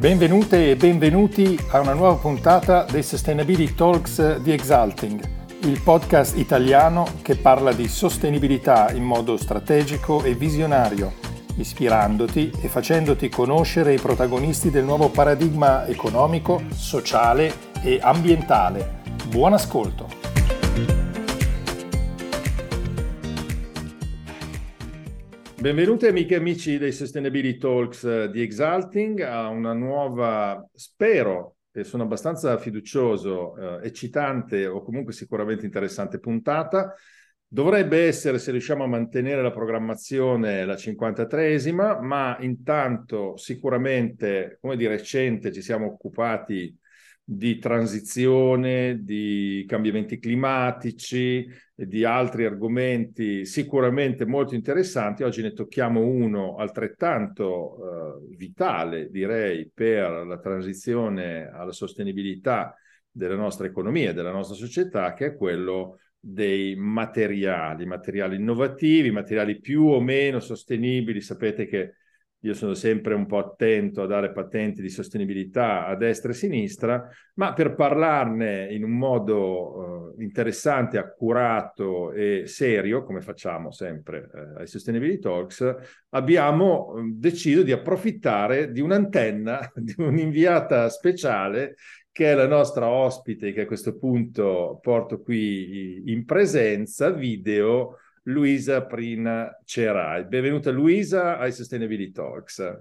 Benvenute e benvenuti a una nuova puntata dei SustainabiliTALKS di Exsulting, il podcast italiano che parla di sostenibilità in modo strategico e visionario, ispirandoti e facendoti conoscere i protagonisti del nuovo paradigma economico, sociale e ambientale. Buon ascolto! Benvenuti amiche e amici dei SustainabiliTALKS di Exsulting a una nuova, spero, e sono abbastanza fiducioso, eccitante o comunque sicuramente interessante puntata. Dovrebbe essere, se riusciamo a mantenere la programmazione, la 53esima, ma intanto sicuramente, come di recente, ci siamo occupati di transizione, di cambiamenti climatici e di altri argomenti sicuramente molto interessanti. Oggi ne tocchiamo uno altrettanto vitale, direi, per la transizione alla sostenibilità della nostra economia e della nostra società, che è quello dei materiali innovativi, materiali più o meno sostenibili. Sapete che io sono sempre un po' attento a dare patenti di sostenibilità a destra e a sinistra, ma per parlarne in un modo interessante, accurato e serio, come facciamo sempre ai SustainabiliTALKS, abbiamo deciso di approfittare di un'antenna, di un'inviata speciale che è la nostra ospite, che a questo punto porto qui in presenza video, Luisa Prina Cerai. Benvenuta Luisa ai SustainabiliTALKS.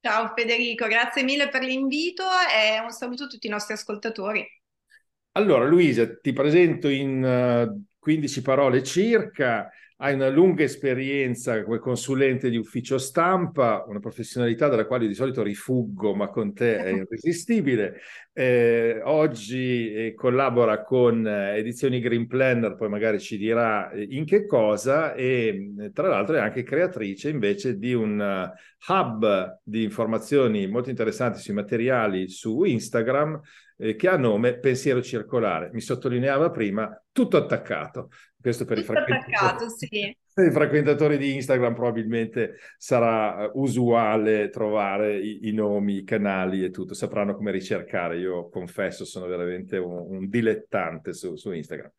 Ciao Federico, grazie mille per l'invito e un saluto a tutti i nostri ascoltatori. Allora Luisa, ti presento in 15 parole circa. Hai una lunga esperienza come consulente di ufficio stampa, una professionalità dalla quale di solito rifuggo, ma con te è irresistibile. Oggi collabora con Edizioni Green Planner, poi magari ci dirà in che cosa, e tra l'altro è anche creatrice invece di un hub di informazioni molto interessanti sui materiali su Instagram, che ha nome Pensiero Circolare. Mi sottolineava prima, tutto attaccato. Questo per i frequentatori di Instagram probabilmente sarà usuale trovare i nomi, i canali e tutto, sapranno come ricercare. Io confesso, sono veramente un dilettante su Instagram.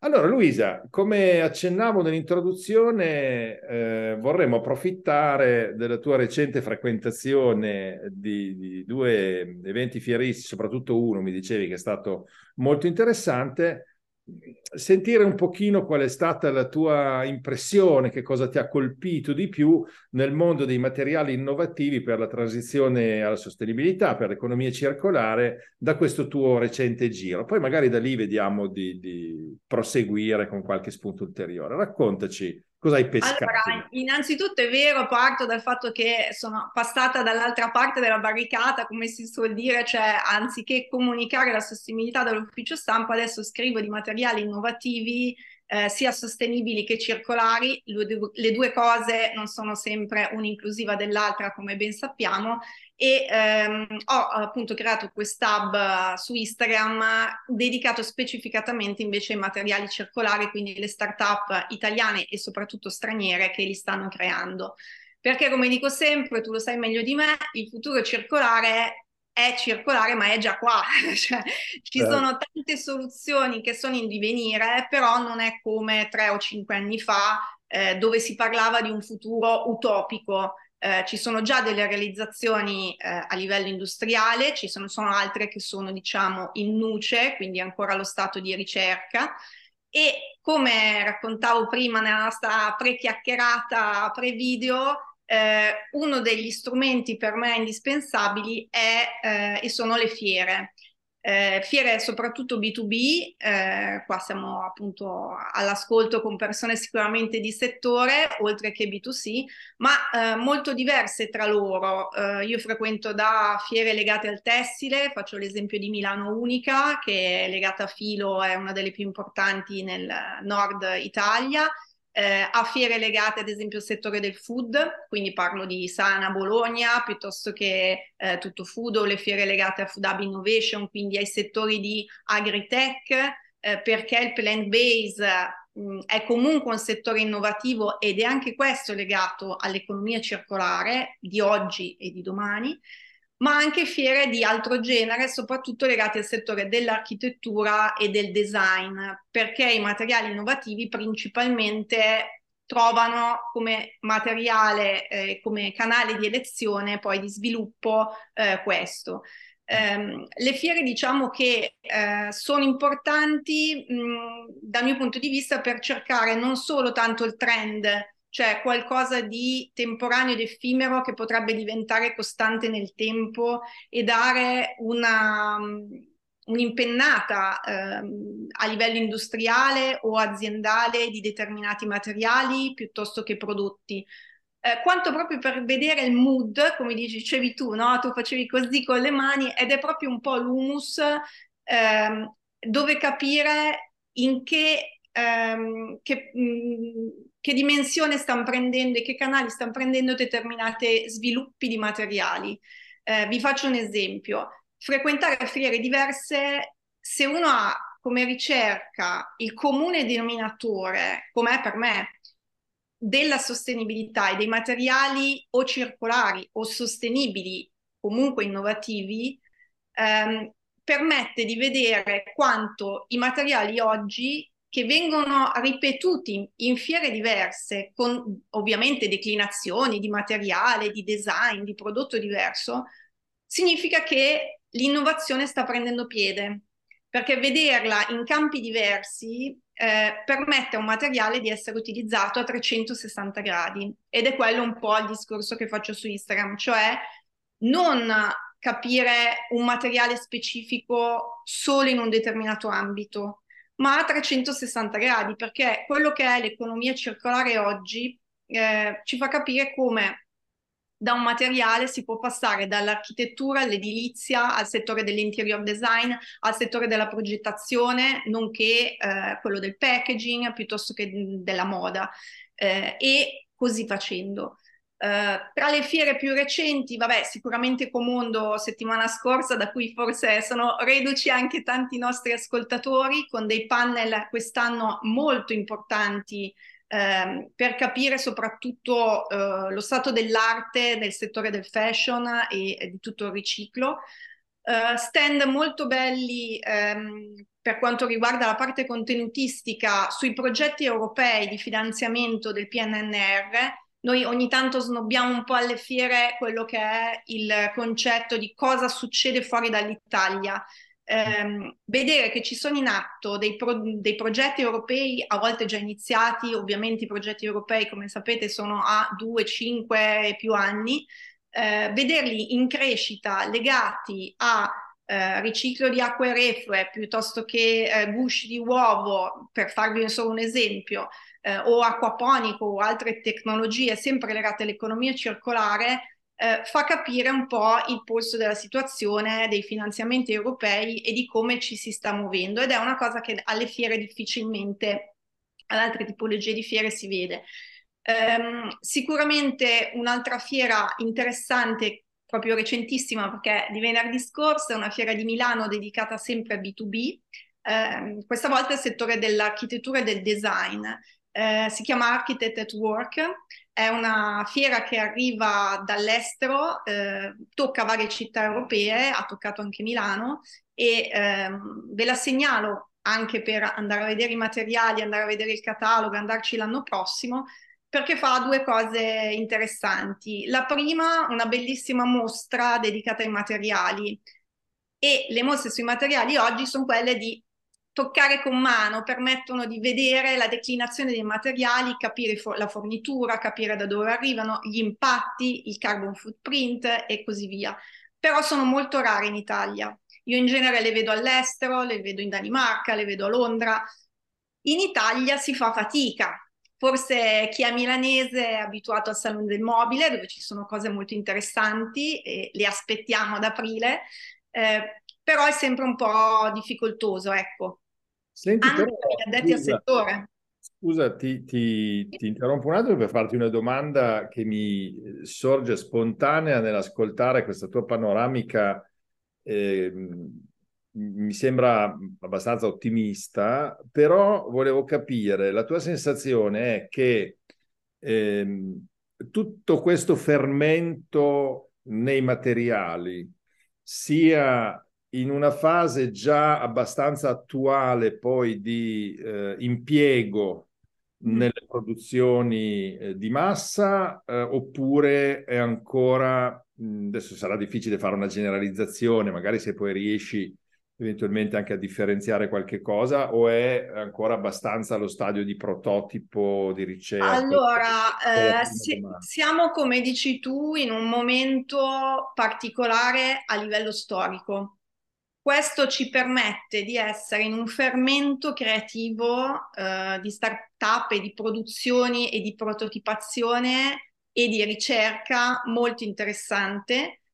Allora Luisa, come accennavo nell'introduzione, vorremmo approfittare della tua recente frequentazione di due eventi fieristici, soprattutto uno, mi dicevi, che è stato molto interessante, sentire un pochino qual è stata la tua impressione, che cosa ti ha colpito di più nel mondo dei materiali innovativi per la transizione alla sostenibilità, per l'economia circolare, da questo tuo recente giro. Poi magari da lì vediamo di proseguire con qualche spunto ulteriore. Raccontaci. Cosa hai pescato? Allora, innanzitutto è vero, parto dal fatto che sono passata dall'altra parte della barricata, come si suol dire, cioè anziché comunicare la sostenibilità dall'ufficio stampa, adesso scrivo di materiali innovativi, sia sostenibili che circolari. Le due cose non sono sempre un'inclusiva dell'altra, come ben sappiamo, e ho appunto creato quest'hub su Instagram dedicato specificatamente invece ai materiali circolari, quindi le start-up italiane e soprattutto straniere che li stanno creando. Perché, come dico sempre, tu lo sai meglio di me, il futuro circolare è circolare, ma è già qua. Cioè, ci sono tante soluzioni che sono in divenire, però non è come 3 o 5 anni fa, dove si parlava di un futuro utopico. Ci sono già delle realizzazioni a livello industriale, ci sono altre che sono, diciamo, in nuce, quindi ancora allo stato di ricerca. E come raccontavo prima nella nostra pre-chiacchierata, pre-video, uno degli strumenti per me indispensabili è e sono le fiere. Fiere soprattutto B2B, qua siamo appunto all'ascolto con persone sicuramente di settore, oltre che B2C, ma molto diverse tra loro. Io frequento da fiere legate al tessile, faccio l'esempio di Milano Unica, che è legata a Filo, è una delle più importanti nel nord Italia, a fiere legate ad esempio al settore del food, quindi parlo di Sana Bologna piuttosto che Tutto Food, o le fiere legate a Food Hub Innovation, quindi ai settori di agritech, perché il plant-based è comunque un settore innovativo ed è anche questo legato all'economia circolare di oggi e di domani. ma anche fiere di altro genere, soprattutto legate al settore dell'architettura e del design, perché i materiali innovativi principalmente trovano come materiale, come canale di elezione poi di sviluppo questo. Le fiere diciamo che sono importanti dal mio punto di vista per cercare non solo tanto il trend, cioè qualcosa di temporaneo ed effimero che potrebbe diventare costante nel tempo e dare un'impennata a livello industriale o aziendale di determinati materiali piuttosto che prodotti, quanto proprio per vedere il mood, come dicevi tu, no? Tu facevi così con le mani ed è proprio un po' l'humus dove capire in che dimensione stanno prendendo e che canali stanno prendendo determinati sviluppi di materiali. Vi faccio un esempio. Frequentare fiere diverse, se uno ha come ricerca il comune denominatore, come è per me, della sostenibilità e dei materiali o circolari o sostenibili, comunque innovativi, permette di vedere quanto i materiali oggi che vengono ripetuti in fiere diverse, con ovviamente declinazioni di materiale, di design, di prodotto diverso, significa che l'innovazione sta prendendo piede, perché vederla in campi diversi permette a un materiale di essere utilizzato a 360 gradi ed è quello un po' il discorso che faccio su Instagram, cioè non capire un materiale specifico solo in un determinato ambito, ma a 360 gradi, perché quello che è l'economia circolare oggi ci fa capire come da un materiale si può passare dall'architettura all'edilizia, al settore dell'interior design, al settore della progettazione, nonché quello del packaging piuttosto che della moda e così facendo. Tra le fiere più recenti, vabbè, sicuramente Comondo settimana scorsa, da cui forse sono reduci anche tanti nostri ascoltatori, con dei panel quest'anno molto importanti per capire soprattutto lo stato dell'arte, del settore del fashion e di tutto il riciclo. Stand molto belli per quanto riguarda la parte contenutistica sui progetti europei di finanziamento del PNRR. Noi ogni tanto snobbiamo un po' alle fiere quello che è il concetto di cosa succede fuori dall'Italia. Vedere che ci sono in atto dei progetti europei, a volte già iniziati, ovviamente i progetti europei come sapete sono a 2, 5 e più anni, vederli in crescita legati a riciclo di acque reflue piuttosto che gusci di uovo, per farvi solo un esempio, o acquaponico o altre tecnologie sempre legate all'economia circolare, fa capire un po' il polso della situazione, dei finanziamenti europei e di come ci si sta muovendo, ed è una cosa che alle fiere difficilmente, ad altre tipologie di fiere, si vede. Sicuramente un'altra fiera interessante, proprio recentissima perché di venerdì scorso, è una fiera di Milano dedicata sempre a B2B, questa volta al settore dell'architettura e del design. Si chiama Architect at Work, è una fiera che arriva dall'estero, tocca varie città europee, ha toccato anche Milano e ve la segnalo anche per andare a vedere i materiali, andare a vedere il catalogo, andarci l'anno prossimo, perché fa due cose interessanti. La prima, una bellissima mostra dedicata ai materiali, e le mostre sui materiali oggi sono quelle di toccare con mano, permettono di vedere la declinazione dei materiali, capire la fornitura, capire da dove arrivano, gli impatti, il carbon footprint e così via. Però sono molto rare in Italia. Io in genere le vedo all'estero, le vedo in Danimarca, le vedo a Londra. In Italia si fa fatica. Forse chi è milanese è abituato al Salone del Mobile, dove ci sono cose molto interessanti e le aspettiamo ad aprile, però è sempre un po' difficoltoso, ecco. Senti, anche però, gli addetti al settore. Scusa, ti interrompo un attimo per farti una domanda che mi sorge spontanea nell'ascoltare questa tua panoramica. Mi sembra abbastanza ottimista, però volevo capire, la tua sensazione è che tutto questo fermento nei materiali sia in una fase già abbastanza attuale poi di impiego nelle produzioni di massa, oppure è ancora, adesso sarà difficile fare una generalizzazione, magari se poi riesci eventualmente anche a differenziare qualche cosa, o è ancora abbastanza allo stadio di prototipo, di ricerca? Allora, siamo, come dici tu, in un momento particolare a livello storico. Questo ci permette di essere in un fermento creativo di start-up e di produzioni e di prototipazione e di ricerca molto interessante.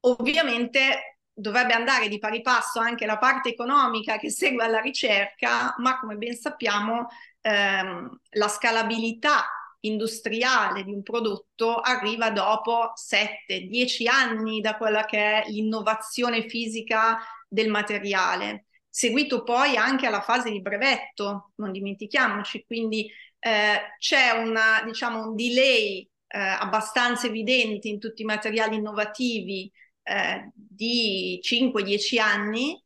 Ovviamente dovrebbe andare di pari passo anche la parte economica che segue alla ricerca, ma come ben sappiamo la scalabilità industriale di un prodotto arriva dopo 7-10 anni da quella che è l'innovazione fisica del materiale, seguito poi anche alla fase di brevetto, non dimentichiamoci, quindi c'è una, diciamo, un delay abbastanza evidente in tutti i materiali innovativi di 5-10 anni,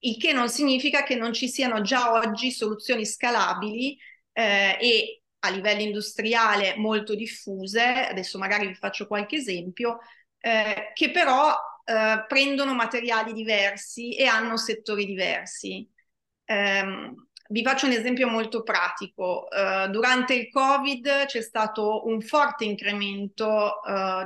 il che non significa che non ci siano già oggi soluzioni scalabili e a livello industriale molto diffuse, adesso magari vi faccio qualche esempio, che però prendono materiali diversi e hanno settori diversi. Vi faccio un esempio molto pratico. Durante il Covid c'è stato un forte incremento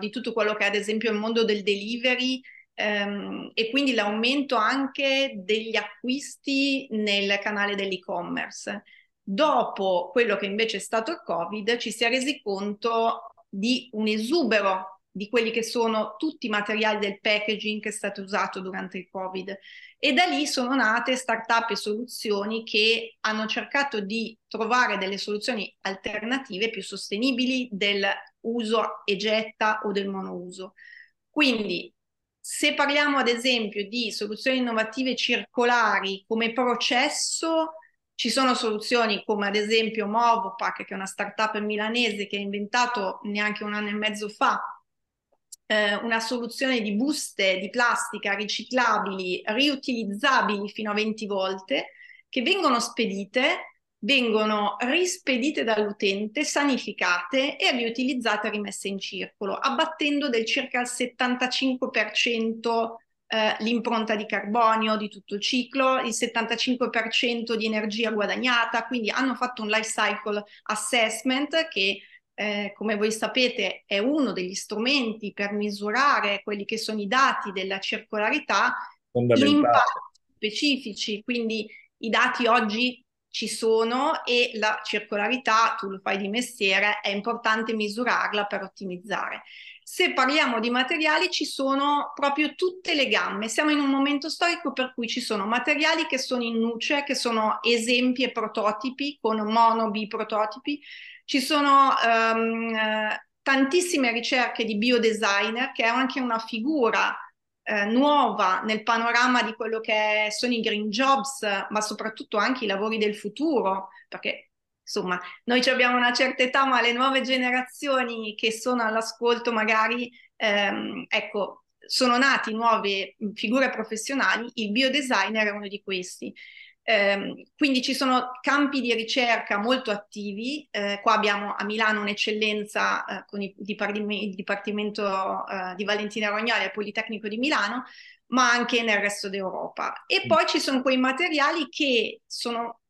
di tutto quello che è ad esempio il mondo del delivery e quindi l'aumento anche degli acquisti nel canale dell'e-commerce. Dopo quello che invece è stato il Covid, ci si è resi conto di un esubero di quelli che sono tutti i materiali del packaging che è stato usato durante il Covid, e da lì sono nate start-up e soluzioni che hanno cercato di trovare delle soluzioni alternative più sostenibili del uso e getta o del monouso. Quindi, se parliamo ad esempio di soluzioni innovative circolari come processo, ci sono soluzioni come ad esempio Movopac, che è una startup milanese che ha inventato neanche un anno e mezzo fa una soluzione di buste di plastica riciclabili, riutilizzabili fino a 20 volte, che vengono spedite, vengono rispedite dall'utente, sanificate e riutilizzate e rimesse in circolo, abbattendo del circa il 75% l'impronta di carbonio di tutto il ciclo, il 75% di energia guadagnata. Quindi hanno fatto un life cycle assessment che, come voi sapete, è uno degli strumenti per misurare quelli che sono i dati della circolarità in impatti specifici. Quindi i dati oggi ci sono e la circolarità, tu lo fai di mestiere, è importante misurarla per ottimizzare. Se parliamo di materiali, ci sono proprio tutte le gamme. Siamo in un momento storico per cui ci sono materiali che sono in nuce, che sono esempi e prototipi, con mono-bi-prototipi. Ci sono tantissime ricerche di biodesigner, che è anche una figura nuova nel panorama di quello che sono i green jobs, ma soprattutto anche i lavori del futuro, perché insomma, noi abbiamo una certa età, ma le nuove generazioni che sono all'ascolto magari, ecco, sono nati nuove figure professionali, il biodesigner è uno di questi. Quindi ci sono campi di ricerca molto attivi, qua abbiamo a Milano un'eccellenza con il Dipartimento di Valentina Rognoli al Politecnico di Milano, ma anche nel resto d'Europa. E poi ci sono quei materiali che sono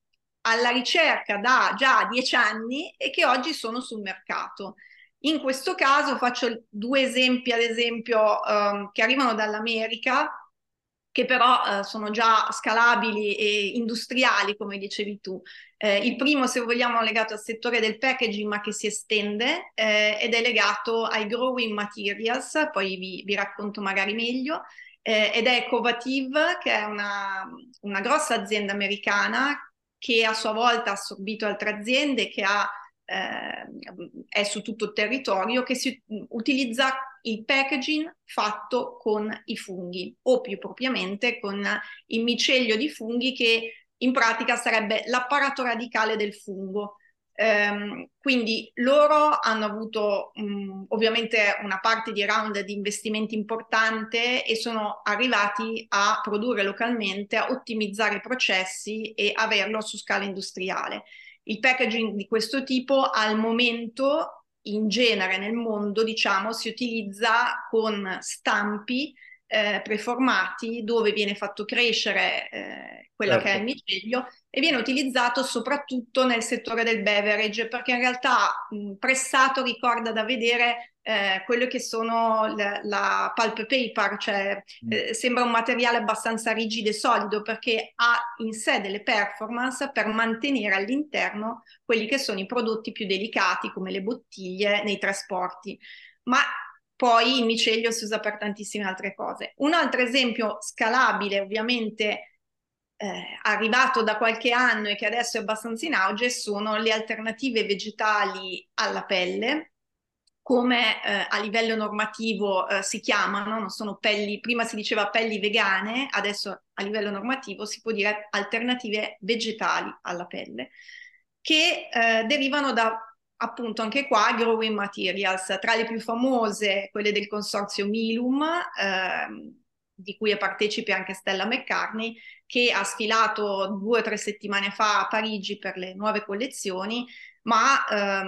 alla ricerca da già 10 anni e che oggi sono sul mercato. In questo caso faccio due esempi, ad esempio, che arrivano dall'America, che però sono già scalabili e industriali, come dicevi tu. Il primo, se vogliamo, è legato al settore del packaging, ma che si estende ed è legato ai growing materials, poi vi racconto magari meglio, ed è Covative, che è una grossa azienda americana che a sua volta ha assorbito altre aziende, che è su tutto il territorio, che si utilizza il packaging fatto con i funghi, o più propriamente con il micelio di funghi, che in pratica sarebbe l'apparato radicale del fungo. Quindi loro hanno avuto ovviamente una parte di round di investimenti importante e sono arrivati a produrre localmente, a ottimizzare i processi e averlo su scala industriale. Il packaging di questo tipo al momento in genere nel mondo, diciamo, si utilizza con stampi preformati dove viene fatto crescere quella che è il micelio, e viene utilizzato soprattutto nel settore del beverage, perché in realtà pressato ricorda da vedere quello che sono la pulp paper, cioè sembra un materiale abbastanza rigido e solido perché ha in sé delle performance per mantenere all'interno quelli che sono i prodotti più delicati come le bottiglie nei trasporti, ma poi il micelio si usa per tantissime altre cose. Un altro esempio scalabile, ovviamente arrivato da qualche anno e che adesso è abbastanza in auge, sono le alternative vegetali alla pelle, come a livello normativo si chiamano, non sono pelli, prima si diceva pelli vegane, adesso a livello normativo si può dire alternative vegetali alla pelle, che derivano da, appunto, anche qua growing materials, tra le più famose quelle del consorzio Milum, di cui è partecipe anche Stella McCartney, che ha sfilato 2 o 3 settimane fa a Parigi per le nuove collezioni, ma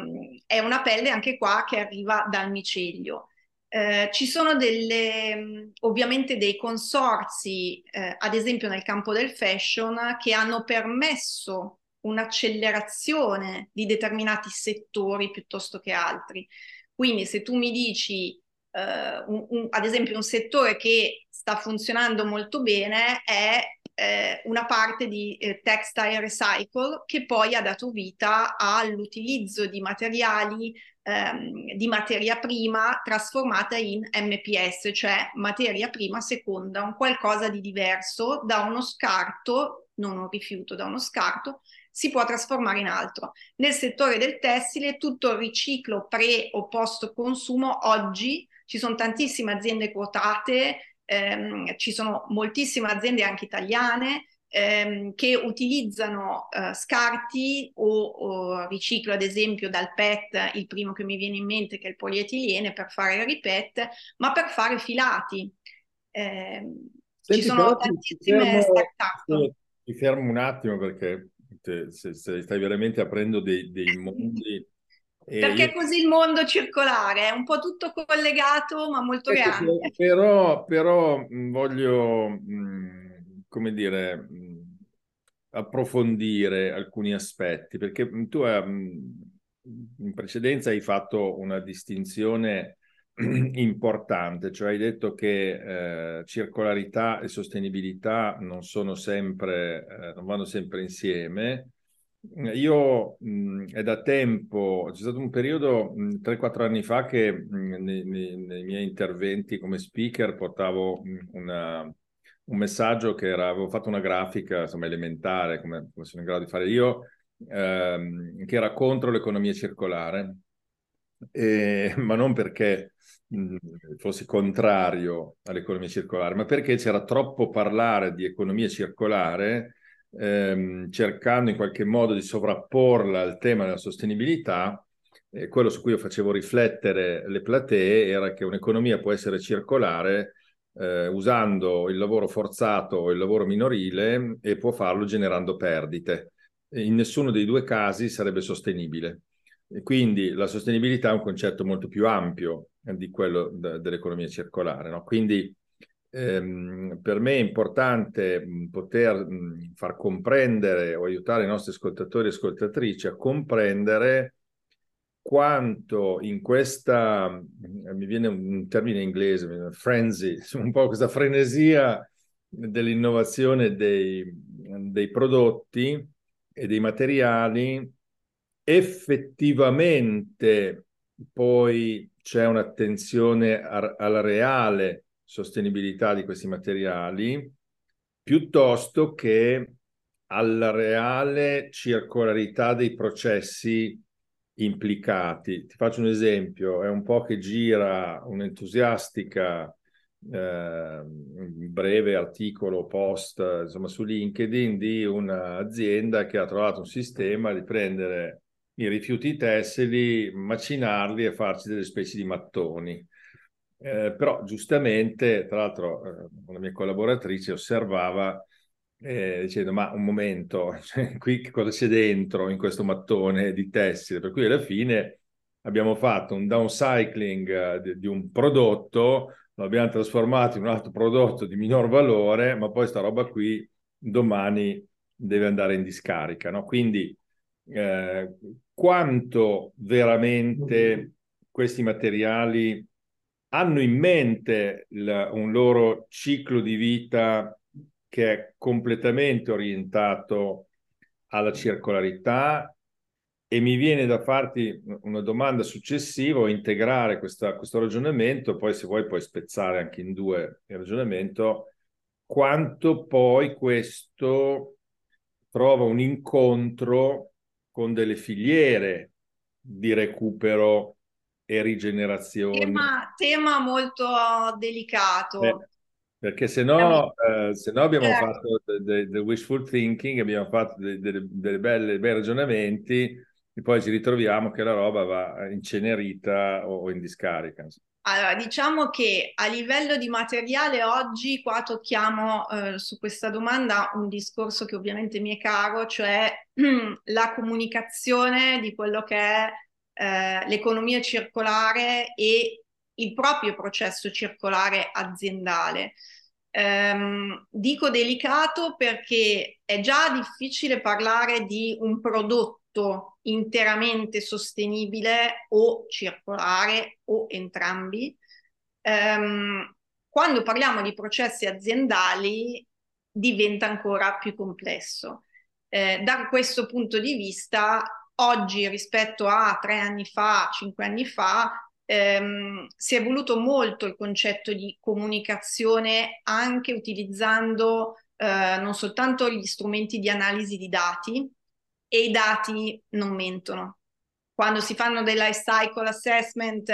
è una pelle anche qua che arriva dal micelio. Ci sono ovviamente dei consorzi, ad esempio nel campo del fashion, che hanno permesso un'accelerazione di determinati settori piuttosto che altri. Quindi se tu mi dici ad esempio un settore che sta funzionando molto bene è una parte di textile recycle che poi ha dato vita all'utilizzo di materiali, di materia prima trasformata in MPS, cioè materia prima seconda, un qualcosa di diverso da uno scarto, non un rifiuto, da uno scarto si può trasformare in altro. Nel settore del tessile tutto il riciclo pre o post consumo, oggi ci sono tantissime aziende quotate, ci sono moltissime aziende anche italiane che utilizzano scarti o riciclo, ad esempio dal PET, il primo che mi viene in mente che è il polietilene, per fare il ripet, ma per fare filati. Senti, ci sono tantissime start-up. Mi fermo un attimo perché stai veramente aprendo dei mondi. Perché così il mondo circolare è un po' tutto collegato ma molto grande. Però voglio, come dire, approfondire alcuni aspetti, perché tu in precedenza hai fatto una distinzione importante, cioè hai detto che circolarità e sostenibilità non sono sempre, non vanno sempre insieme. Io è da tempo, c'è stato un periodo 3-4 anni fa che nei miei interventi come speaker portavo un messaggio che era, avevo fatto una grafica, insomma, elementare, come sono in grado di fare io, che era contro l'economia circolare. Ma non perché fossi contrario all'economia circolare, ma perché c'era troppo parlare di economia circolare, cercando in qualche modo di sovrapporla al tema della sostenibilità. Quello su cui io facevo riflettere le platee era che un'economia può essere circolare usando il lavoro forzato o il lavoro minorile, e può farlo generando perdite. In nessuno dei due casi sarebbe sostenibile. Quindi la sostenibilità è un concetto molto più ampio di quello dell'economia circolare, no? Quindi per me è importante poter far comprendere o aiutare i nostri ascoltatori e ascoltatrici a comprendere quanto in questa, mi viene un termine inglese, frenzy, un po' questa frenesia dell'innovazione dei prodotti e dei materiali, effettivamente poi c'è un'attenzione alla reale sostenibilità di questi materiali, piuttosto che alla reale circolarità dei processi implicati. Ti faccio un esempio, è un po' che gira un'entusiastica breve articolo post, insomma, su LinkedIn di un'azienda che ha trovato un sistema di prendere i rifiuti tessili, macinarli e farci delle specie di mattoni. Però giustamente, tra l'altro, una mia collaboratrice osservava dicendo, ma un momento, qui cosa c'è dentro in questo mattone di tessile? Per cui alla fine abbiamo fatto un downcycling di un prodotto, lo abbiamo trasformato in un altro prodotto di minor valore, ma poi sta roba qui domani deve andare in discarica, no? Quindi quanto veramente questi materiali hanno in mente un loro ciclo di vita che è completamente orientato alla circolarità? E mi viene da farti una domanda successiva, o integrare questo ragionamento, poi se vuoi puoi spezzare anche in due il ragionamento, quanto poi questo trova un incontro con delle filiere di recupero e rigenerazione. Tema molto delicato. Perché se no abbiamo fatto del wishful thinking, abbiamo fatto dei bei ragionamenti, e poi ci ritroviamo che la roba va incenerita o in discarica. Allora, diciamo che a livello di materiale oggi qua tocchiamo su questa domanda un discorso che ovviamente mi è caro, cioè la comunicazione di quello che è l'economia circolare e il proprio processo circolare aziendale. Dico delicato perché è già difficile parlare di un prodotto interamente sostenibile o circolare o entrambi. Quando parliamo di processi aziendali diventa ancora più complesso. Da questo punto di vista oggi rispetto a 3 anni fa, 5 anni fa, si è evoluto molto il concetto di comunicazione, anche utilizzando non soltanto gli strumenti di analisi di dati, e i dati non mentono. Quando si fanno dei life cycle assessment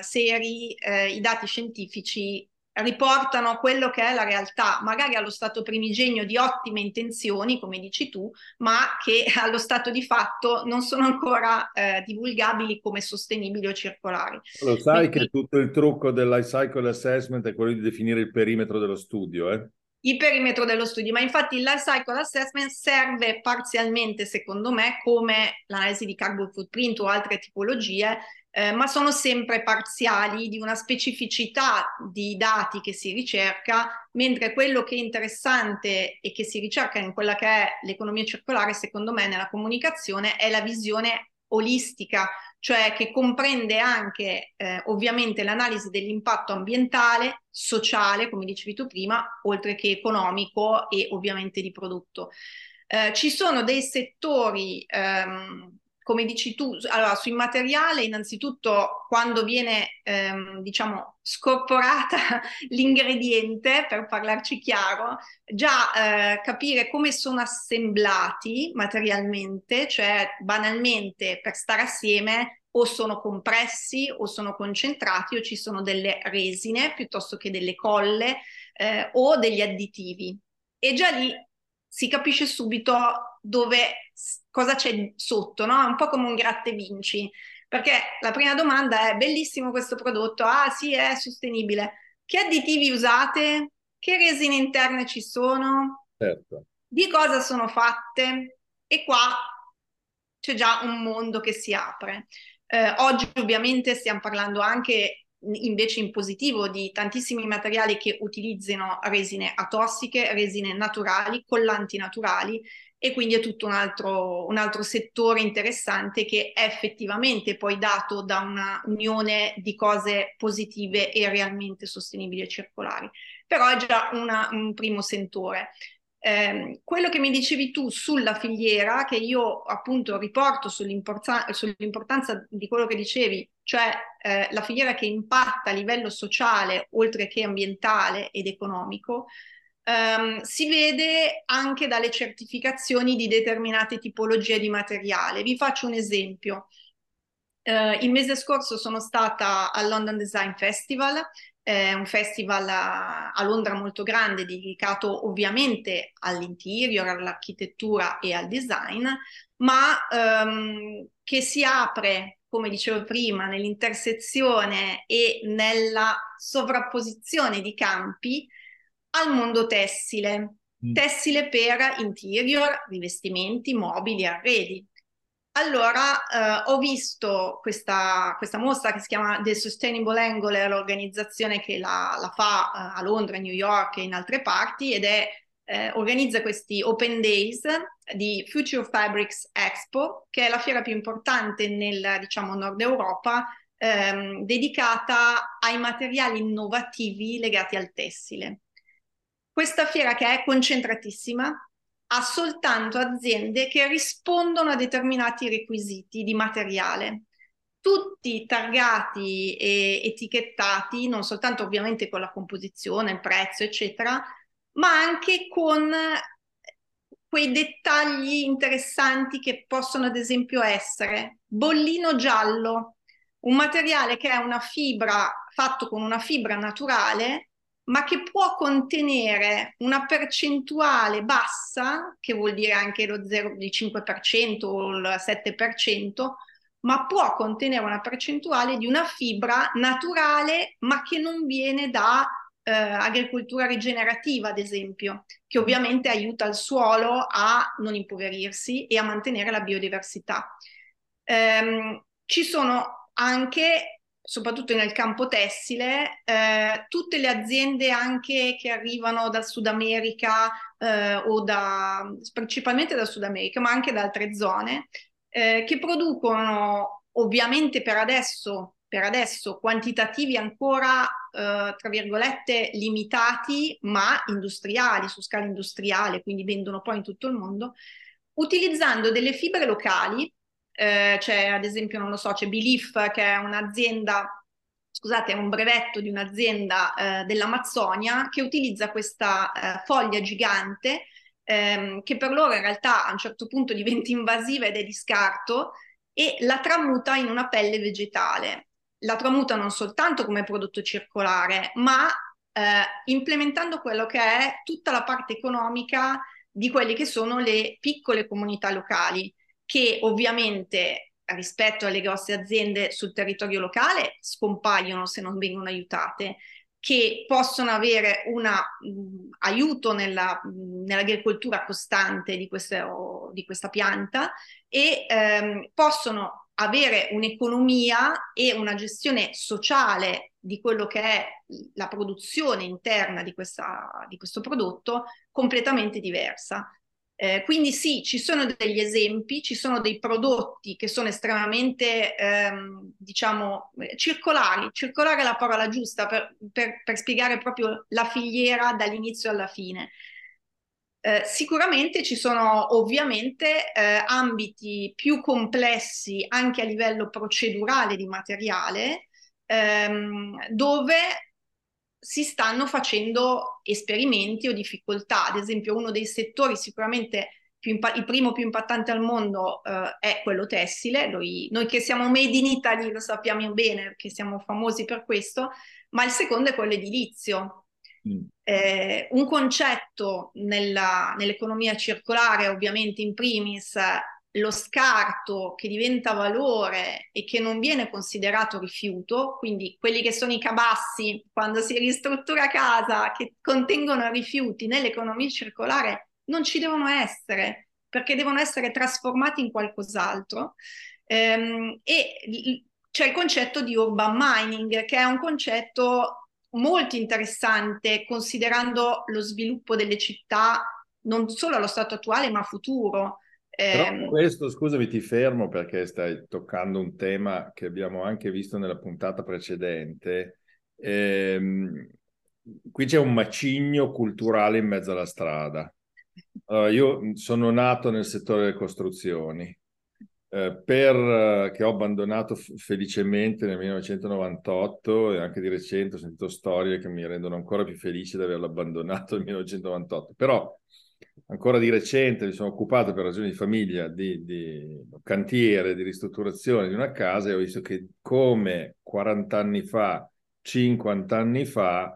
seri, i dati scientifici riportano quello che è la realtà, magari allo stato primigenio di ottime intenzioni, come dici tu, ma che allo stato di fatto non sono ancora divulgabili come sostenibili o circolari. Lo sai che tutto il trucco del life cycle assessment è quello di definire il perimetro dello studio, eh? Il perimetro dello studio, ma infatti il life cycle assessment serve parzialmente, secondo me, come l'analisi di carbon footprint o altre tipologie, ma sono sempre parziali di una specificità di dati che si ricerca, mentre quello che è interessante e che si ricerca in quella che è l'economia circolare, secondo me, nella comunicazione, è la visione olistica, cioè che comprende anche ovviamente l'analisi dell'impatto ambientale, sociale, come dicevi tu prima, oltre che economico e ovviamente di prodotto. Ci sono dei settori, come dici tu, allora sul materiale innanzitutto quando viene diciamo scorporata l'ingrediente, per parlarci chiaro, già capire come sono assemblati materialmente, cioè banalmente per stare assieme o sono compressi o sono concentrati o ci sono delle resine piuttosto che delle colle o degli additivi, e già lì si capisce subito dove cosa c'è sotto, no? È un po' come un gratta e vinci, perché la prima domanda è: bellissimo questo prodotto, ah sì, è sostenibile, che additivi usate, che resine interne ci sono, certo, di cosa sono fatte, e qua c'è già un mondo che si apre. Oggi ovviamente stiamo parlando anche invece in positivo di tantissimi materiali che utilizzano resine atossiche, resine naturali, collanti naturali, e quindi è tutto un altro settore interessante che è effettivamente poi dato da una unione di cose positive e realmente sostenibili e circolari. Però è già un primo sentore. Quello che mi dicevi tu sulla filiera, che io appunto riporto sull'importanza di quello che dicevi, cioè la filiera che impatta a livello sociale oltre che ambientale ed economico, si vede anche dalle certificazioni di determinate tipologie di materiale. Vi faccio un esempio. Il mese scorso sono stata al London Design Festival un festival a Londra molto grande, dedicato ovviamente all'interior, all'architettura e al design, ma che si apre, come dicevo prima, nell'intersezione e nella sovrapposizione di campi al mondo tessile. Tessile per interior, rivestimenti, mobili, arredi. Allora ho visto questa mostra che si chiama The Sustainable Angler, l'organizzazione che la fa a Londra, New York e in altre parti, ed organizza questi Open Days di Future Fabrics Expo, che è la fiera più importante nel, diciamo, nord Europa, dedicata ai materiali innovativi legati al tessile. Questa fiera, che è concentratissima, ha soltanto aziende che rispondono a determinati requisiti di materiale, tutti targati e etichettati, non soltanto ovviamente con la composizione, il prezzo, eccetera, ma anche con quei dettagli interessanti che possono ad esempio essere bollino giallo, un materiale che è una fibra, fatto con una fibra naturale, ma che può contenere una percentuale bassa, che vuol dire anche lo 0,5% o il 7%, ma può contenere una percentuale di una fibra naturale, ma che non viene da agricoltura rigenerativa, ad esempio, che ovviamente aiuta il suolo a non impoverirsi e a mantenere la biodiversità. Ci sono anche, soprattutto nel campo tessile, tutte le aziende anche che arrivano dal Sud America principalmente dal Sud America, ma anche da altre zone, che producono ovviamente per adesso quantitativi ancora, tra virgolette, limitati, ma industriali, su scala industriale, quindi vendono poi in tutto il mondo, utilizzando delle fibre locali. C'è ad esempio, non lo so, c'è Belief, che è un'azienda, scusate, è un brevetto di un'azienda dell'Amazzonia, che utilizza questa foglia gigante che per loro in realtà a un certo punto diventa invasiva ed è di scarto, e la tramuta in una pelle vegetale. La tramuta non soltanto come prodotto circolare, ma implementando quello che è tutta la parte economica di quelle che sono le piccole comunità locali, che ovviamente rispetto alle grosse aziende sul territorio locale scompaiono se non vengono aiutate, che possono avere un aiuto nell'agricoltura costante di questa pianta, e possono avere un'economia e una gestione sociale di quello che è la produzione interna di questo prodotto completamente diversa. Quindi sì, ci sono degli esempi, ci sono dei prodotti che sono estremamente, diciamo, circolari. Circolare è la parola giusta per spiegare proprio la filiera dall'inizio alla fine. Sicuramente ci sono ovviamente ambiti più complessi anche a livello procedurale di materiale, dove si stanno facendo esperimenti o difficoltà. Ad esempio, uno dei settori sicuramente il primo più impattante al mondo è quello tessile. Noi che siamo made in Italy lo sappiamo bene, perché siamo famosi per questo, ma il secondo è quello edilizio. Un concetto nell'economia circolare, ovviamente in primis lo scarto che diventa valore e che non viene considerato rifiuto, quindi quelli che sono i cabassi quando si ristruttura casa che contengono rifiuti, nell'economia circolare non ci devono essere, perché devono essere trasformati in qualcos'altro. E c'è il concetto di urban mining, che è un concetto molto interessante considerando lo sviluppo delle città non solo allo stato attuale ma futuro. Però questo, scusami, ti fermo perché stai toccando un tema che abbiamo anche visto nella puntata precedente. Qui c'è un macigno culturale in mezzo alla strada. Allora, io sono nato nel settore delle costruzioni, che ho abbandonato felicemente nel 1998, e anche di recente ho sentito storie che mi rendono ancora più felice di averlo abbandonato nel 1998. Però ancora di recente mi sono occupato per ragioni di famiglia di cantiere, di ristrutturazione di una casa, e ho visto che come 40 anni fa 50 anni fa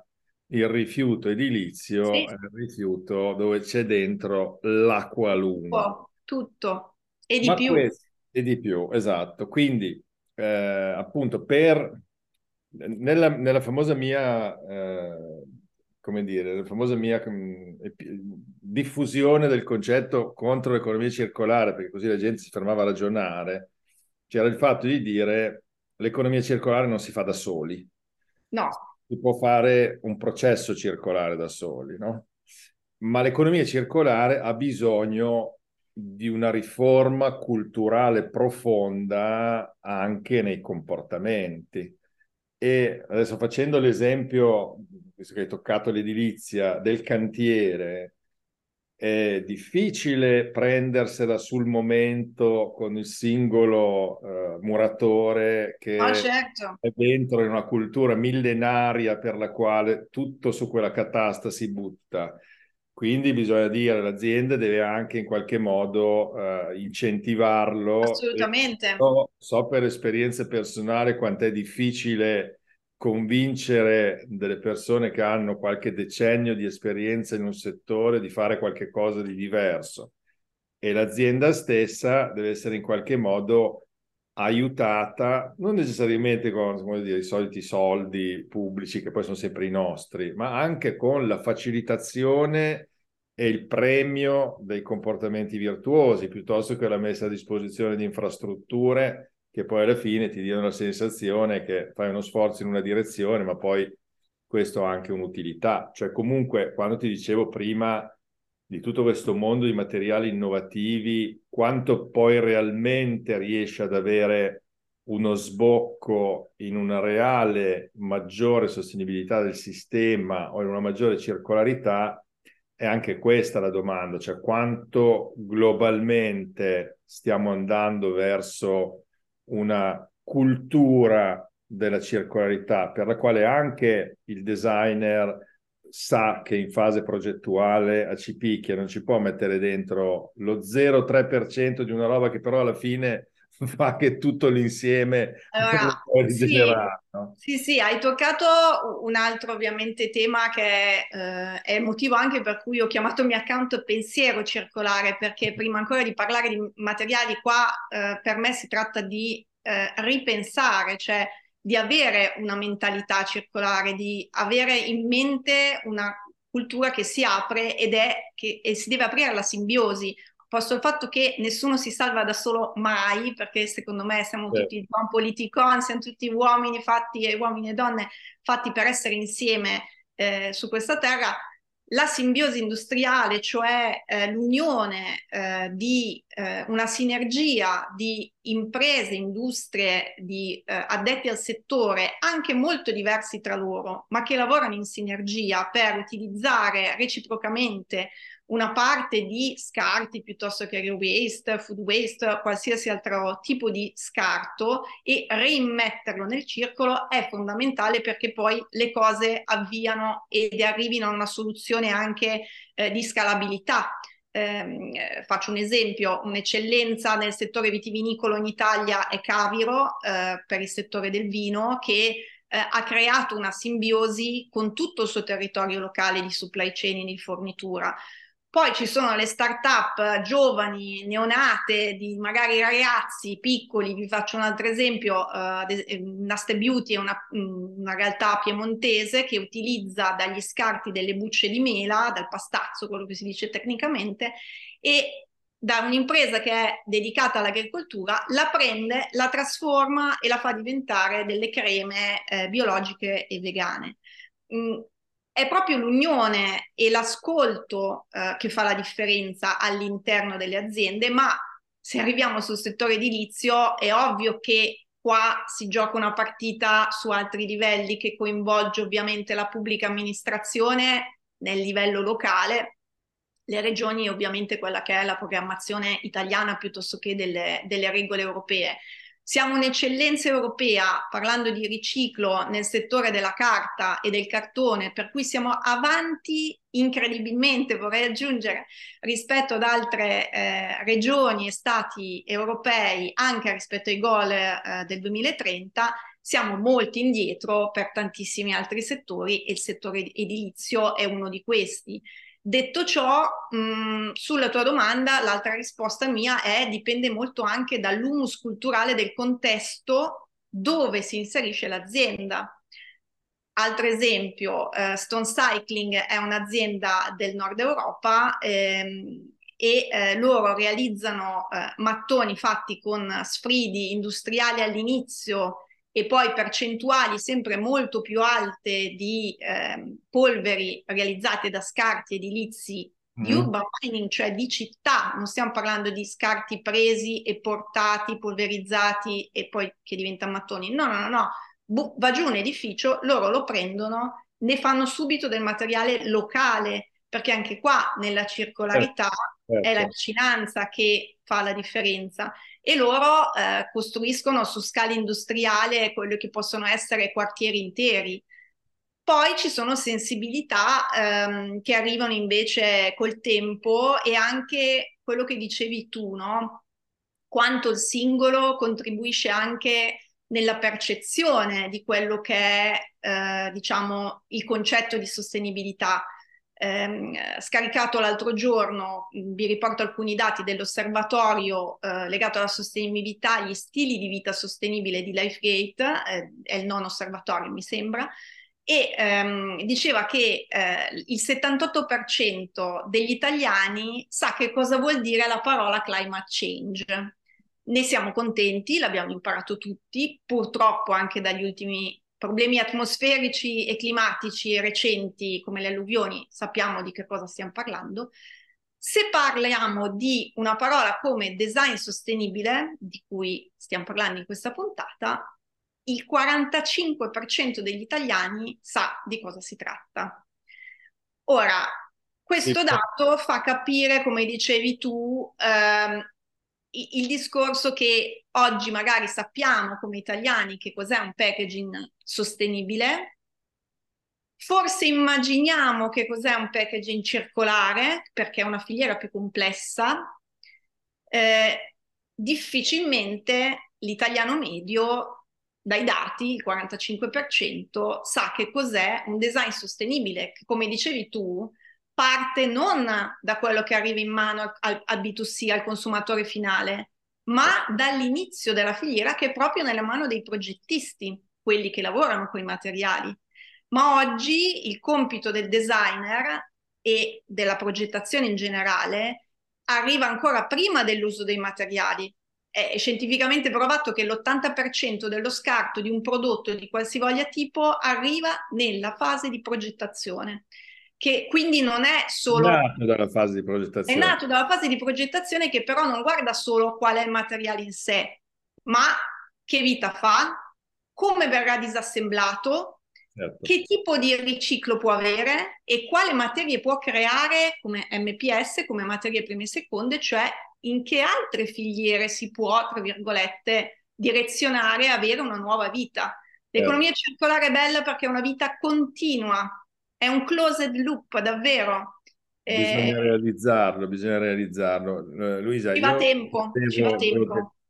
il rifiuto edilizio è il rifiuto dove c'è dentro la qualunque. Tutto e di più. E di più, esatto. Quindi appunto nella famosa mia diffusione del concetto contro l'economia circolare, perché così la gente si fermava a ragionare, c'era il fatto di dire l'economia circolare non si fa da soli. No. Si può fare un processo circolare da soli, no? Ma l'economia circolare ha bisogno di una riforma culturale profonda anche nei comportamenti. E adesso, facendo l'esempio, visto che hai toccato l'edilizia, del cantiere, è difficile prendersela sul momento con il singolo muratore che è dentro in una cultura millenaria per la quale tutto su quella catasta si butta. Quindi bisogna dire che l'azienda deve anche in qualche modo incentivarlo. Assolutamente. So per esperienza personale quanto è difficile convincere delle persone che hanno qualche decennio di esperienza in un settore di fare qualche cosa di diverso. E l'azienda stessa deve essere in qualche modo aiutata, non necessariamente con, come dire, i soliti soldi pubblici che poi sono sempre i nostri, ma anche con la facilitazione e il premio dei comportamenti virtuosi, piuttosto che la messa a disposizione di infrastrutture che poi alla fine ti diano la sensazione che fai uno sforzo in una direzione, ma poi questo ha anche un'utilità. Cioè, comunque, quando ti dicevo prima di tutto questo mondo di materiali innovativi, quanto poi realmente riesce ad avere uno sbocco in una reale maggiore sostenibilità del sistema o in una maggiore circolarità, è anche questa la domanda, cioè quanto globalmente stiamo andando verso una cultura della circolarità per la quale anche il designer sa che in fase progettuale a cipicchia non ci può mettere dentro lo 0,3% di una roba che però alla fine fa che tutto l'insieme può rigenerare. Sì, hai toccato un altro ovviamente tema che è il motivo anche per cui ho chiamato il mio account Pensiero Circolare, perché prima ancora di parlare di materiali qua per me si tratta di ripensare, cioè di avere una mentalità circolare, di avere in mente una cultura che si apre e si deve aprire alla simbiosi, posto il fatto che nessuno si salva da solo mai, perché secondo me siamo tutti un politicon, siamo tutti uomini fatti, e uomini e donne fatti per essere insieme su questa terra. La simbiosi industriale, cioè l'unione di una sinergia di imprese, industrie, di addetti al settore, anche molto diversi tra loro, ma che lavorano in sinergia per utilizzare reciprocamente una parte di scarti piuttosto che waste, food waste, qualsiasi altro tipo di scarto, e rimetterlo nel circolo è fondamentale perché poi le cose avviano ed arrivino a una soluzione anche di scalabilità. Faccio un esempio, un'eccellenza nel settore vitivinicolo in Italia è Caviro per il settore del vino, che ha creato una simbiosi con tutto il suo territorio locale di supply chain e di fornitura. Poi ci sono le start-up giovani, neonate, di magari ragazzi piccoli. Vi faccio un altro esempio, Naste Beauty è una realtà piemontese che utilizza dagli scarti delle bucce di mela, dal pastazzo, quello che si dice tecnicamente, e da un'impresa che è dedicata all'agricoltura, la prende, la trasforma e la fa diventare delle creme biologiche e vegane. È proprio l'unione e l'ascolto che fa la differenza all'interno delle aziende, ma se arriviamo sul settore edilizio è ovvio che qua si gioca una partita su altri livelli che coinvolge ovviamente la pubblica amministrazione nel livello locale, le regioni e ovviamente quella che è la programmazione italiana piuttosto che delle regole europee. Siamo un'eccellenza europea, parlando di riciclo, nel settore della carta e del cartone, per cui siamo avanti incredibilmente, vorrei aggiungere, rispetto ad altre regioni e stati europei, anche rispetto ai goal del 2030, siamo molto indietro per tantissimi altri settori e il settore edilizio è uno di questi. Detto ciò, sulla tua domanda, l'altra risposta mia è dipende molto anche dall'humus culturale del contesto dove si inserisce l'azienda. Altro esempio, Stone Cycling è un'azienda del nord Europa e loro realizzano mattoni fatti con sfridi industriali all'inizio e poi percentuali sempre molto più alte di polveri realizzate da scarti edilizi di urban mining, cioè di città, non stiamo parlando di scarti presi e portati, polverizzati e poi che diventano mattoni, no, va giù un edificio, loro lo prendono, ne fanno subito del materiale locale, perché anche qua nella circolarità è la vicinanza che fa la differenza. E loro costruiscono su scala industriale quello che possono essere quartieri interi. Poi ci sono sensibilità che arrivano invece col tempo e anche quello che dicevi tu, no? Quanto il singolo contribuisce anche nella percezione di quello che è, diciamo, il concetto di sostenibilità. Scaricato l'altro giorno, vi riporto alcuni dati dell'osservatorio legato alla sostenibilità, agli stili di vita sostenibile di LifeGate, è il nono osservatorio mi sembra, e diceva che il 78% degli italiani sa che cosa vuol dire la parola climate change. Ne siamo contenti, l'abbiamo imparato tutti, purtroppo anche dagli ultimi problemi atmosferici e climatici recenti come le alluvioni, sappiamo di che cosa stiamo parlando. Se parliamo di una parola come design sostenibile, di cui stiamo parlando in questa puntata, il 45% degli italiani sa di cosa si tratta. Ora, questo dato fa capire, come dicevi tu, il discorso che oggi magari sappiamo come italiani che cos'è un packaging sostenibile, forse immaginiamo che cos'è un packaging circolare perché è una filiera più complessa, difficilmente l'italiano medio dai dati, il 45%, sa che cos'è un design sostenibile che, come dicevi tu, parte non da quello che arriva in mano al B2C, al consumatore finale, ma dall'inizio della filiera che è proprio nella mano dei progettisti, quelli che lavorano con i materiali. Ma oggi il compito del designer e della progettazione in generale arriva ancora prima dell'uso dei materiali. È scientificamente provato che l'80% dello scarto di un prodotto di qualsivoglia tipo arriva nella fase di progettazione. Che quindi non è solo... È nato dalla fase di progettazione. È nato dalla fase di progettazione che però non guarda solo qual è il materiale in sé, ma che vita fa, come verrà disassemblato, certo, che tipo di riciclo può avere e quale materie può creare come MPS, come materie prime e seconde, cioè in che altre filiere si può, tra virgolette, direzionare e avere una nuova vita. L'economia circolare è bella perché è una vita continua. È un closed loop, davvero. Bisogna realizzarlo, bisogna realizzarlo. Luisa,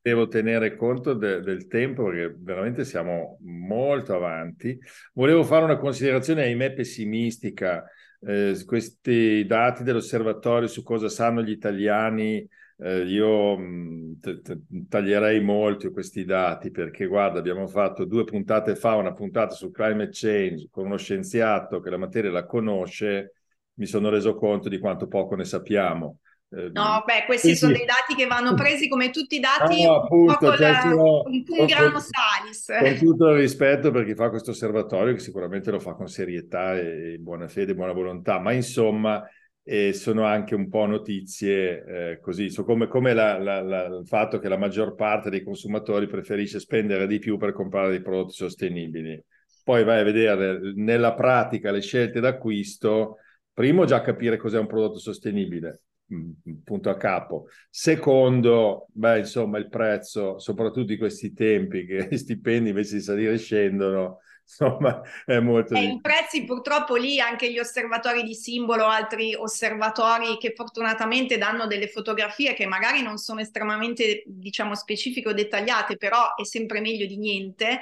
devo tenere conto del tempo perché veramente siamo molto avanti. Volevo fare una considerazione, ahimè, pessimistica. Questi dati dell'osservatorio su cosa sanno gli italiani, io taglierei molto questi dati perché, guarda, abbiamo fatto 2 puntate fa una puntata sul climate change con uno scienziato che la materia la conosce, mi sono reso conto di quanto poco ne sappiamo. No, beh, questi sono dei dati che vanno presi come tutti i dati, un grano salis. Con tutto il rispetto per chi fa questo osservatorio, che sicuramente lo fa con serietà e buona fede, buona volontà, ma insomma... E sono anche un po' notizie così, come il fatto che la maggior parte dei consumatori preferisce spendere di più per comprare dei prodotti sostenibili. Poi vai a vedere nella pratica le scelte d'acquisto, primo già capire cos'è un prodotto sostenibile, punto a capo. Secondo, beh, insomma, il prezzo, soprattutto di questi tempi che gli stipendi invece di salire scendono, insomma, è molto... I prezzi purtroppo lì anche gli osservatori di simbolo, altri osservatori che fortunatamente danno delle fotografie che magari non sono estremamente, diciamo, specifiche o dettagliate, però è sempre meglio di niente.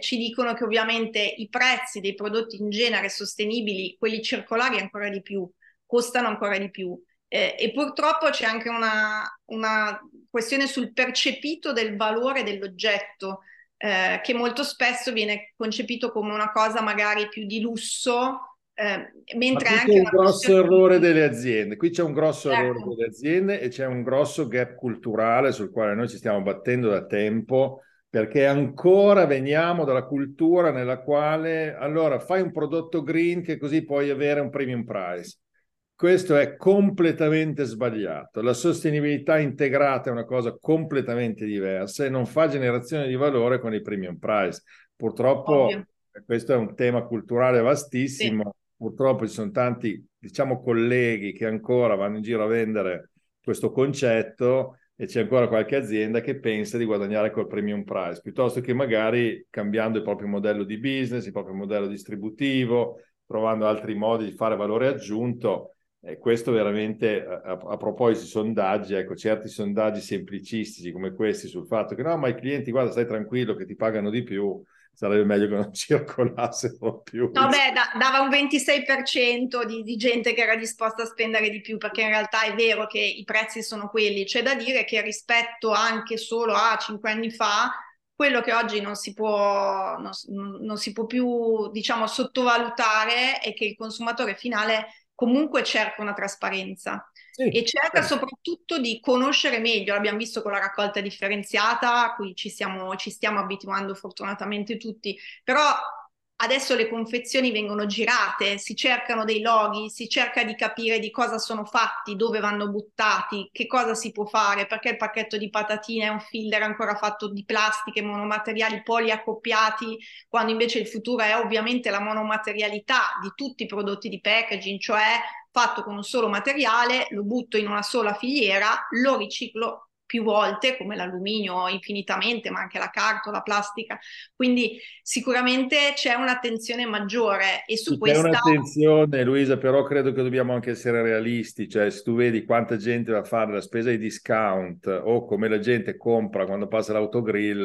Ci dicono che ovviamente i prezzi dei prodotti in genere sostenibili, quelli circolari ancora di più, costano ancora di più. E purtroppo c'è anche una questione sul percepito del valore dell'oggetto, che molto spesso viene concepito come una cosa magari più di lusso, mentre anche un grosso errore delle aziende. Qui c'è un grosso errore delle aziende e c'è un grosso gap culturale sul quale noi ci stiamo battendo da tempo, perché ancora veniamo dalla cultura nella quale, allora, fai un prodotto green che così puoi avere un premium price. Questo è completamente sbagliato. La sostenibilità integrata è una cosa completamente diversa e non fa generazione di valore con i premium price. Purtroppo Ovvio. Questo è un tema culturale vastissimo. Sì. Purtroppo ci sono tanti, diciamo, colleghi che ancora vanno in giro a vendere questo concetto e c'è ancora qualche azienda che pensa di guadagnare col premium price, piuttosto che magari cambiando il proprio modello di business, il proprio modello distributivo, trovando altri modi di fare valore aggiunto. E questo veramente, a proposito di sondaggi, ecco, certi sondaggi semplicistici come questi sul fatto che no, ma i clienti, guarda, stai tranquillo che ti pagano di più, sarebbe meglio che non circolassero più. No, beh, dava un 26% di gente che era disposta a spendere di più, perché in realtà è vero che i prezzi sono quelli. C'è da dire che rispetto anche solo a 5 anni fa, quello che oggi non si può più, diciamo, sottovalutare è che il consumatore finale comunque cerca una trasparenza, sì, e cerca soprattutto di conoscere meglio. L'abbiamo visto con la raccolta differenziata, a cui ci stiamo abituando fortunatamente tutti, però adesso le confezioni vengono girate, si cercano dei loghi, si cerca di capire di cosa sono fatti, dove vanno buttati, che cosa si può fare, perché il pacchetto di patatine è un filler ancora fatto di plastiche, monomateriali poliaccoppiati, quando invece il futuro è ovviamente la monomaterialità di tutti i prodotti di packaging, cioè fatto con un solo materiale, lo butto in una sola filiera, lo riciclo più volte, come l'alluminio infinitamente, ma anche la carta, la plastica. Quindi sicuramente c'è un'attenzione maggiore e su questa... C'è un'attenzione, Luisa, però credo che dobbiamo anche essere realisti, cioè se tu vedi quanta gente va a fare la spesa di discount o come la gente compra quando passa l'autogrill,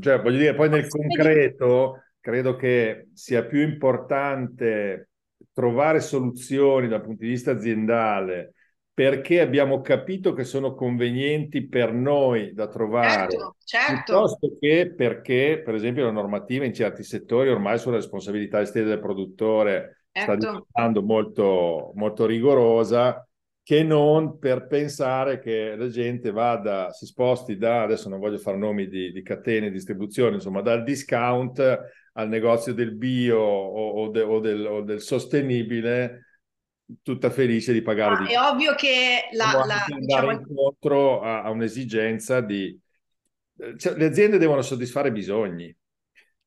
cioè voglio dire, poi nel concreto credo che sia più importante trovare soluzioni dal punto di vista aziendale, perché abbiamo capito che sono convenienti per noi da trovare, certo. Piuttosto che perché, per esempio, la normativa in certi settori ormai sulla responsabilità estesa del produttore sta diventando molto, molto rigorosa, che non per pensare che la gente vada, si sposti da, adesso non voglio fare nomi di catene di distribuzione, insomma, dal discount al negozio del bio o del sostenibile, tutta felice di pagare di più. È ovvio che incontro a un'esigenza di... Cioè, le aziende devono soddisfare bisogni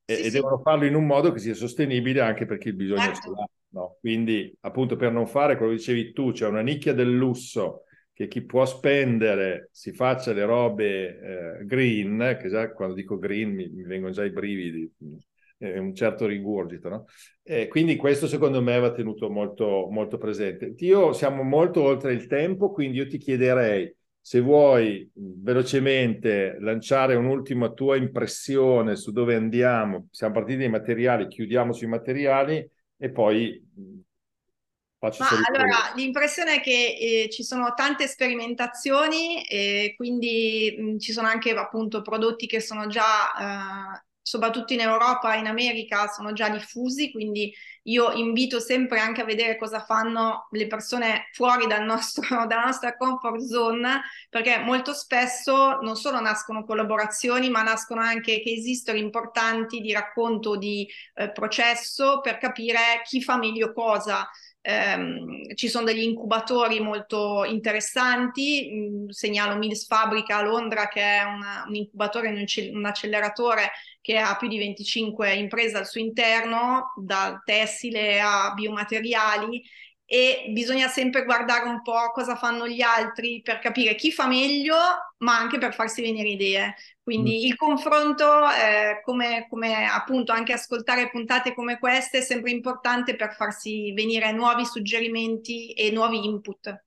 e devono farlo in un modo che sia sostenibile anche per chi il bisogno ce l'ha, no? Quindi, appunto, per non fare quello che dicevi tu, c'è una nicchia del lusso che chi può spendere si faccia le robe green, che già quando dico green mi vengono già i brividi, un certo rigurgito, no? Quindi questo secondo me va tenuto molto, molto presente. Io siamo molto oltre il tempo, quindi io ti chiederei se vuoi velocemente lanciare un'ultima tua impressione su dove andiamo. Siamo partiti dai materiali, chiudiamo sui materiali e poi faccio allora, l'impressione è che ci sono tante sperimentazioni, quindi ci sono anche appunto prodotti che sono già... soprattutto in Europa e in America sono già diffusi, quindi io invito sempre anche a vedere cosa fanno le persone fuori dalla nostra comfort zone, perché molto spesso non solo nascono collaborazioni, ma nascono anche case history importanti di racconto di processo per capire chi fa meglio cosa. Ci sono degli incubatori molto interessanti, segnalo Mills Fabbrica a Londra, che è un incubatore, un acceleratore che ha più di 25 imprese al suo interno, dal tessile a biomateriali, e bisogna sempre guardare un po' cosa fanno gli altri per capire chi fa meglio, ma anche per farsi venire idee. Quindi il confronto, come appunto anche ascoltare puntate come queste, è sempre importante per farsi venire nuovi suggerimenti e nuovi input.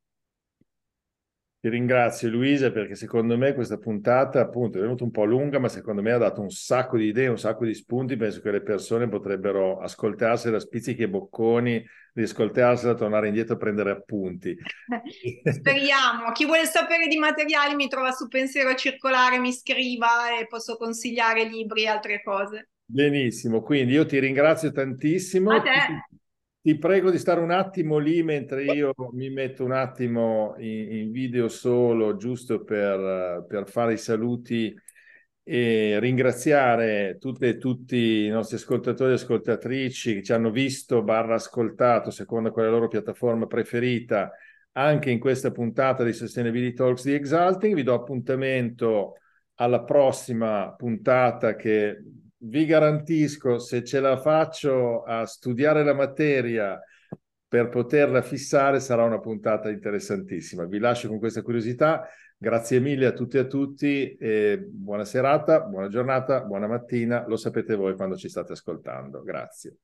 Ti ringrazio Luisa, perché secondo me questa puntata appunto è venuta un po' lunga, ma secondo me ha dato un sacco di idee, un sacco di spunti. Penso che le persone potrebbero ascoltarsela, spizzichi e bocconi, riascoltarsela, tornare indietro e prendere appunti. Speriamo. Chi vuole sapere di materiali mi trova su Pensiero Circolare, mi scriva e posso consigliare libri e altre cose. Benissimo, quindi io ti ringrazio tantissimo. A te. Ti prego di stare un attimo lì mentre io mi metto un attimo in video solo, giusto per fare i saluti e ringraziare tutte e tutti i nostri ascoltatori e ascoltatrici che ci hanno visto / ascoltato secondo quella loro piattaforma preferita anche in questa puntata di Sustainability Talks di Exsulting. Vi do appuntamento alla prossima puntata che... vi garantisco, se ce la faccio a studiare la materia per poterla fissare, sarà una puntata interessantissima. Vi lascio con questa curiosità. Grazie mille a tutti e a tutti. E buona serata, buona giornata, buona mattina. Lo sapete voi quando ci state ascoltando. Grazie.